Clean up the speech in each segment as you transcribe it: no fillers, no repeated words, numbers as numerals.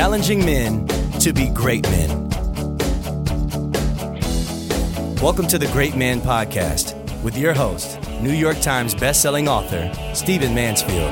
Challenging men to be great men. Welcome to The Great Man Podcast with your host, New York Times bestselling author, Stephen Mansfield.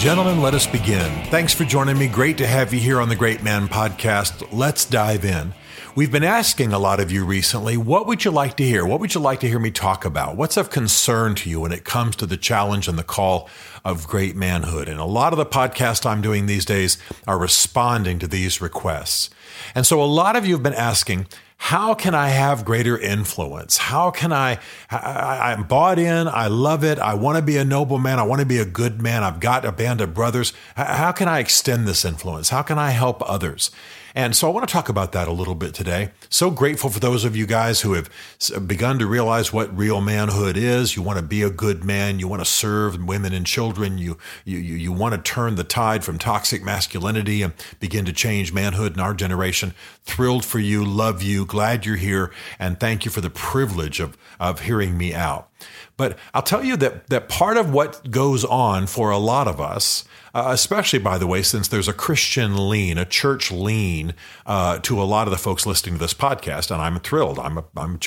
Gentlemen, let us begin. Thanks for joining me. Great to have you here on The Great Man Podcast. Let's dive in. We've been asking a lot of you recently, what would you like to hear? What would you like to hear me talk about? What's of concern to you when it comes to the challenge and the call of great manhood? And a lot of the podcasts I'm doing these days are responding to these requests. And so a lot of you have been asking, how can I have greater influence? How can I'm bought in, I love it, I want to be a noble man, I want to be a good man, I've got a band of brothers. How can I extend this influence? How can I help others? And so I want to talk about that a little bit today. So grateful for those of you guys who have begun to realize what real manhood is. You want to be a good man. You want to serve women and children. You want to turn the tide from toxic masculinity and begin to change manhood in our generation. Thrilled for you. Love you. Glad you're here. And thank you for the privilege of hearing me out. But I'll tell you that part of what goes on for a lot of us, especially, by the way, since there's a Christian lean, a church lean to a lot of the folks listening to this podcast, and I'm thrilled. I'm a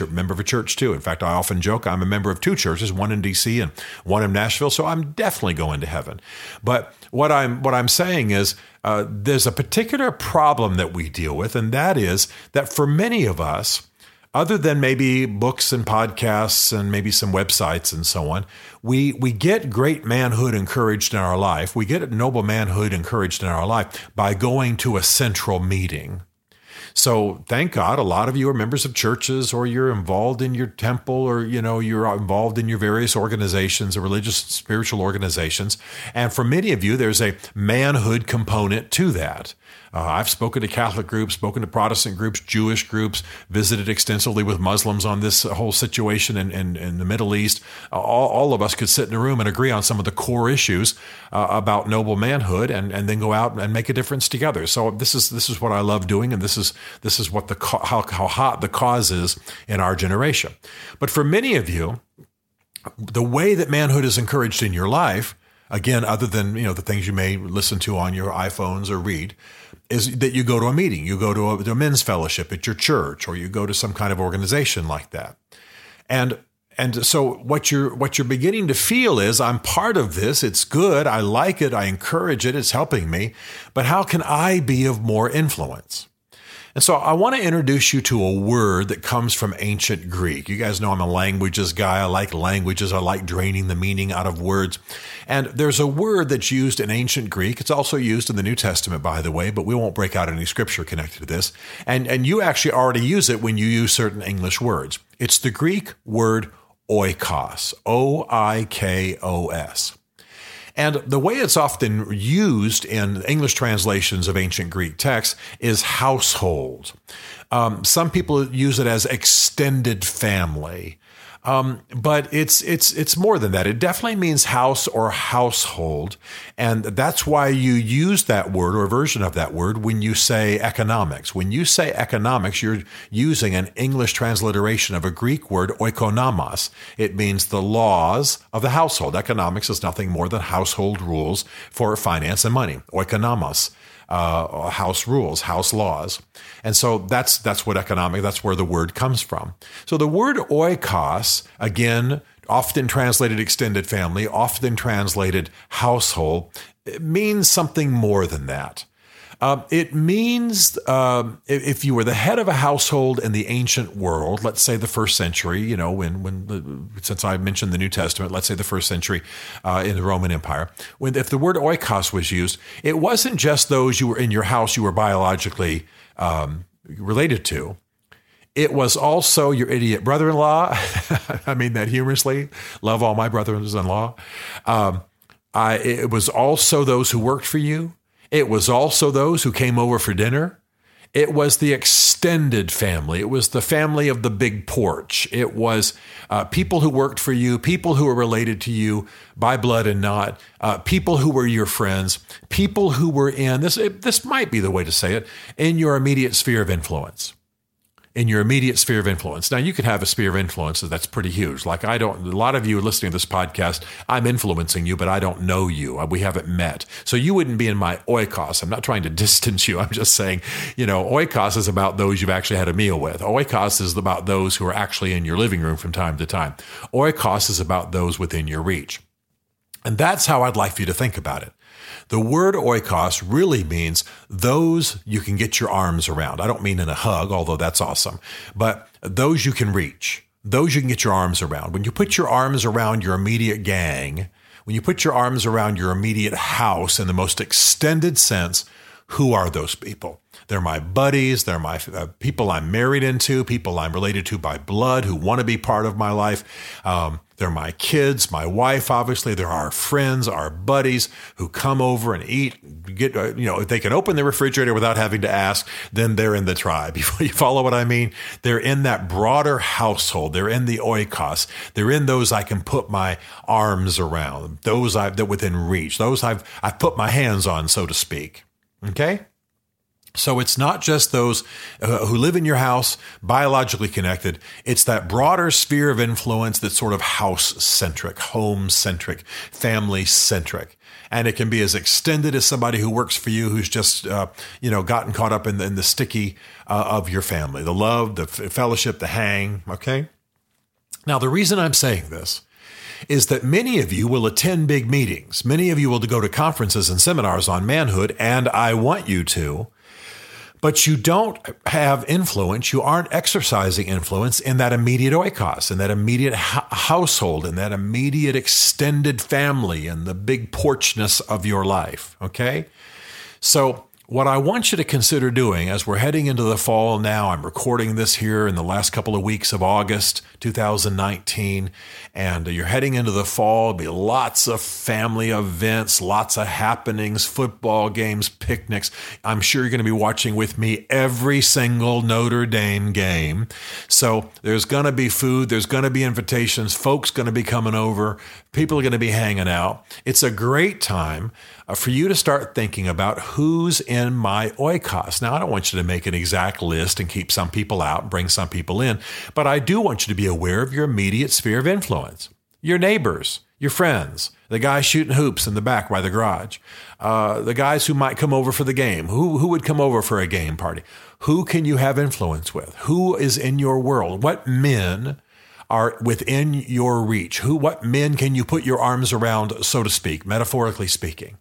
member of a church, too. In fact, I often joke I'm a member of two churches, one in D.C. and one in Nashville, so I'm definitely going to heaven. But what I'm saying is there's a particular problem that we deal with, and that is that for many of us, other than maybe books and podcasts and maybe some websites and so on, we get great manhood encouraged in our life. We get noble manhood encouraged in our life by going to a central meeting. So thank God a lot of you are members of churches, or you're involved in your temple, or you're involved in your various organizations, or religious and spiritual organizations. And for many of you, there's a manhood component to that. I've spoken to Catholic groups, spoken to Protestant groups, Jewish groups, visited extensively with Muslims on this whole situation in the Middle East. All of us could sit in a room and agree on some of the core issues about noble manhood and then go out and make a difference together. So this is what I love doing, and this is what how hot the cause is in our generation. But for many of you, the way that manhood is encouraged in your life, again, other than the things you may listen to on your iPhones or read, is that you go to a meeting, you go to a men's fellowship at your church, or you go to some kind of organization like that. And so what you're beginning to feel is, I'm part of this. It's good. I like it. I encourage it. It's helping me. But how can I be of more influence? And so I want to introduce you to a word that comes from ancient Greek. You guys know I'm a languages guy. I like languages. I like draining the meaning out of words. And there's a word that's used in ancient Greek. It's also used in the New Testament, by the way, but we won't break out any scripture connected to this. And you actually already use it when you use certain English words. It's the Greek word oikos, O-I-K-O-S. And the way it's often used in English translations of ancient Greek texts is household. Some people use it as extended family, but it's more than that. It definitely means house or household, and that's why you use that word or a version of that word when you say economics. When you say economics, you're using an English transliteration of a Greek word, oikonomos. It means the laws of the household. Economics is nothing more than household rules for finance and money, oikonomos. House rules, house laws. And so that's what economic, that's where the word comes from. So the word oikos, again, often translated extended family, often translated household, it means something more than that. It means if you were the head of a household in the ancient world, let's say the first century, since I mentioned the New Testament, let's say the first century in the Roman Empire, if the word oikos was used, it wasn't just those you were in your house you were biologically related to. It was also your idiot brother-in-law. I mean that humorously. Love all my brothers-in-law. It was also those who worked for you. It was also those who came over for dinner. It was the extended family. It was the family of the big porch. It was people who worked for you, people who were related to you by blood and not, people who were your friends, people who were in, this might be the way to say it, in your immediate sphere of influence. in your immediate sphere of influence. Now, you could have a sphere of influence that's pretty huge. Like a lot of you listening to this podcast, I'm influencing you, but I don't know you. We haven't met. So you wouldn't be in my oikos. I'm not trying to distance you. I'm just saying, oikos is about those you've actually had a meal with. Oikos is about those who are actually in your living room from time to time. Oikos is about those within your reach. And that's how I'd like for you to think about it. The word oikos really means those you can get your arms around. I don't mean in a hug, although that's awesome, but those you can reach, those you can get your arms around. When you put your arms around your immediate gang, when you put your arms around your immediate house in the most extended sense, who are those people? They're my buddies. They're my people I'm married into, people I'm related to by blood who want to be part of my life. They're my kids, my wife, obviously. They're our friends, our buddies who come over and eat. If they can open the refrigerator without having to ask, then they're in the tribe. You follow what I mean? They're in that broader household. They're in the oikos. They're in those I can put my arms around, those that within reach, those I've put my hands on, so to speak. Okay? So it's not just those who live in your house, biologically connected. It's that broader sphere of influence that's sort of house-centric, home-centric, family-centric. And it can be as extended as somebody who works for you, who's just, gotten caught up in the sticky of your family, the love, the fellowship, the hang. Okay. Now, the reason I'm saying this is that many of you will attend big meetings. Many of you will go to conferences and seminars on manhood, and I want you to. But you don't have influence. You aren't exercising influence in that immediate oikos, in that immediate household, in that immediate extended family, in the big porchness of your life. Okay? So what I want you to consider doing as we're heading into the fall now, I'm recording this here in the last couple of weeks of August 2019, and you're heading into the fall. There'll be lots of family events, lots of happenings, football games, picnics. I'm sure you're going to be watching with me every single Notre Dame game. So there's going to be food. There's going to be invitations. Folks going to be coming over. People are going to be hanging out. It's a great time for you to start thinking about who's in my oikos. Now, I don't want you to make an exact list and keep some people out and bring some people in, but I do want you to be aware of your immediate sphere of influence, your neighbors, your friends, the guy shooting hoops in the back by the garage, the guys who might come over for the game, who would come over for a game party, who can you have influence with, who is in your world, what men are within your reach, what men can you put your arms around, so to speak, metaphorically speaking.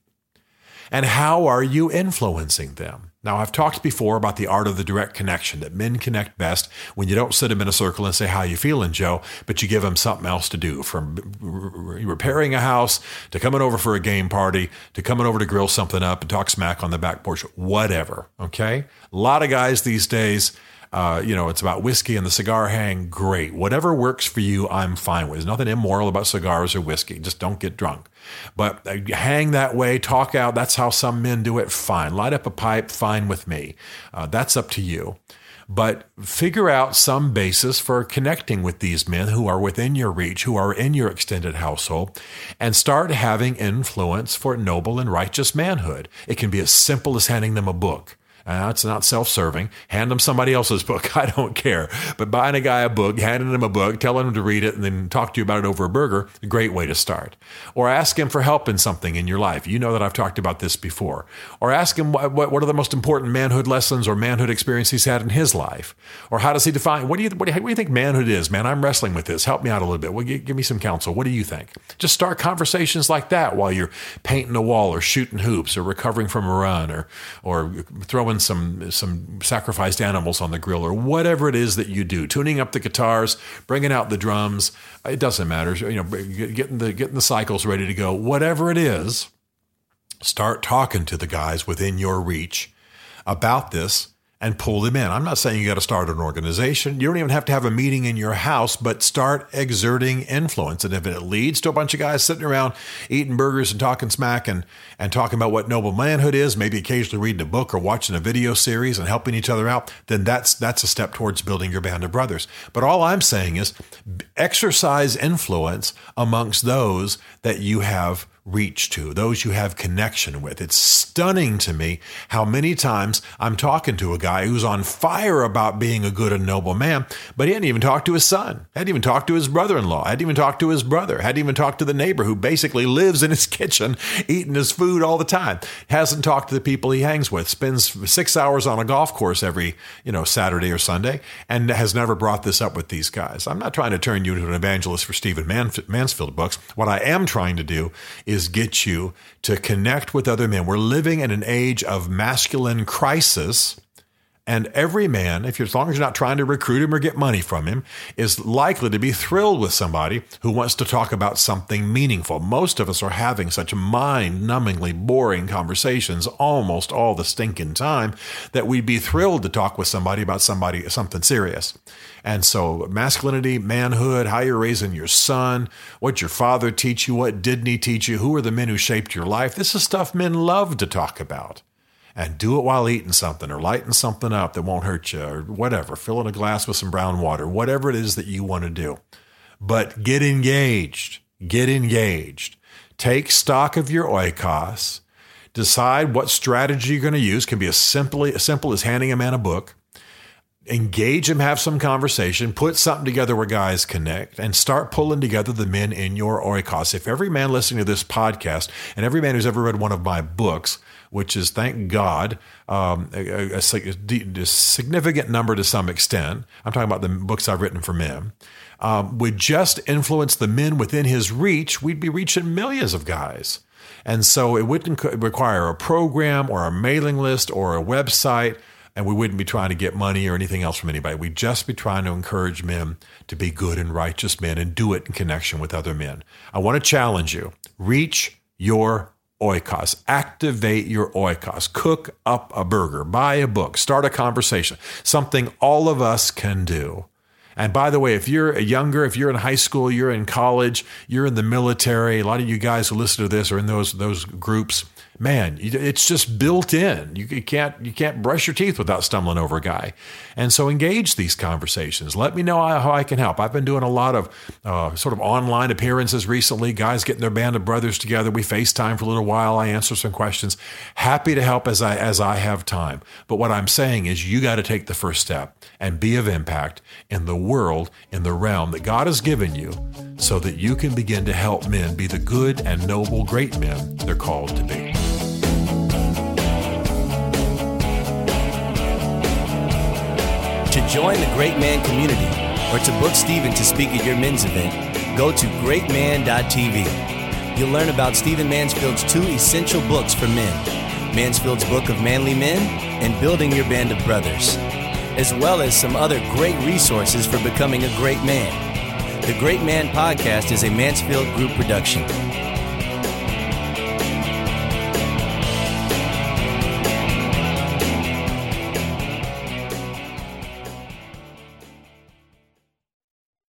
And how are you influencing them? Now, I've talked before about the art of the direct connection, that men connect best when you don't sit them in a circle and say, how you feeling, Joe, but you give them something else to do, from repairing a house to coming over for a game party to coming over to grill something up and talk smack on the back porch, whatever, okay? A lot of guys these days, it's about whiskey and the cigar hang, great. Whatever works for you, I'm fine with. There's nothing immoral about cigars or whiskey. Just don't get drunk. But hang that way, talk out. That's how some men do it. Fine. Light up a pipe. Fine with me. That's up to you. But figure out some basis for connecting with these men who are within your reach, who are in your extended household, and start having influence for noble and righteous manhood. It can be as simple as handing them a book. It's not self-serving. Hand them somebody else's book. I don't care. But buying a guy a book, handing him a book, telling him to read it, and then talk to you about it over a burger, a great way to start. Or ask him for help in something in your life. You know that I've talked about this before. Or ask him what are the most important manhood lessons or manhood experience he's had in his life. Or how does he define, what do you think manhood is? Man, I'm wrestling with this. Help me out a little bit. Well, give me some counsel. What do you think? Just start conversations like that while you're painting a wall or shooting hoops or recovering from a run or throwing some sacrificed animals on the grill or whatever it is that you do, tuning up the guitars, bringing out the drums. It doesn't matter. Getting the cycles ready to go, whatever it is, start talking to the guys within your reach about this and pull them in. I'm not saying you got to start an organization. You don't even have to have a meeting in your house, but start exerting influence. And if it leads to a bunch of guys sitting around eating burgers and talking smack and talking about what noble manhood is, maybe occasionally reading a book or watching a video series and helping each other out, then that's a step towards building your band of brothers. But all I'm saying is exercise influence amongst those that you have reach to, those you have connection with. It's stunning to me how many times I'm talking to a guy who's on fire about being a good and noble man, but he hadn't even talked to his son, hadn't even talked to his brother-in-law, hadn't even talked to his brother, hadn't even talked to the neighbor who basically lives in his kitchen, eating his food all the time, hasn't talked to the people he hangs with, spends 6 hours on a golf course every, Saturday or Sunday, and has never brought this up with these guys. I'm not trying to turn you into an evangelist for Stephen Mansfield books. What I am trying to do is get you to connect with other men. We're living in an age of masculine crisis, and every man, as long as you're not trying to recruit him or get money from him, is likely to be thrilled with somebody who wants to talk about something meaningful. Most of us are having such mind-numbingly boring conversations almost all the stinking time that we'd be thrilled to talk with somebody about something serious. And so masculinity, manhood, how you're raising your son, what your father teach you, what didn't he teach you, who are the men who shaped your life. This is stuff men love to talk about. And do it while eating something or lighting something up that won't hurt you or whatever, filling a glass with some brown water, whatever it is that you want to do. But get engaged. Get engaged. Take stock of your oikos. Decide what strategy you're going to use. It can be as simple as handing a man a book. Engage him, have some conversation, put something together where guys connect, and start pulling together the men in your oikos. If every man listening to this podcast and every man who's ever read one of my books, which is, thank God, a significant number to some extent, I'm talking about the books I've written for men, would just influence the men within his reach, we'd be reaching millions of guys. And so it wouldn't require a program or a mailing list or a website. And we wouldn't be trying to get money or anything else from anybody. We'd just be trying to encourage men to be good and righteous men and do it in connection with other men. I want to challenge you. Reach your oikos. Activate your oikos. Cook up a burger. Buy a book. Start a conversation. Something all of us can do. And by the way, if you're younger, if you're in high school, you're in college, you're in the military, a lot of you guys who listen to this are in those groups. Man, it's just built in. You can't brush your teeth without stumbling over a guy. And so engage these conversations. Let me know how I can help. I've been doing a lot of sort of online appearances recently, guys getting their band of brothers together. We FaceTime for a little while. I answer some questions. Happy to help as I have time. But what I'm saying is you got to take the first step and be of impact in the world, in the realm that God has given you so that you can begin to help men be the good and noble great men they're called to be. To join the Great Man community or to book Stephen to speak at your men's event, go to greatman.tv. You'll learn about Stephen Mansfield's two essential books for men, Mansfield's Book of Manly Men and Building Your Band of Brothers, as well as some other great resources for becoming a great man. The Great Man Podcast is a Mansfield Group production.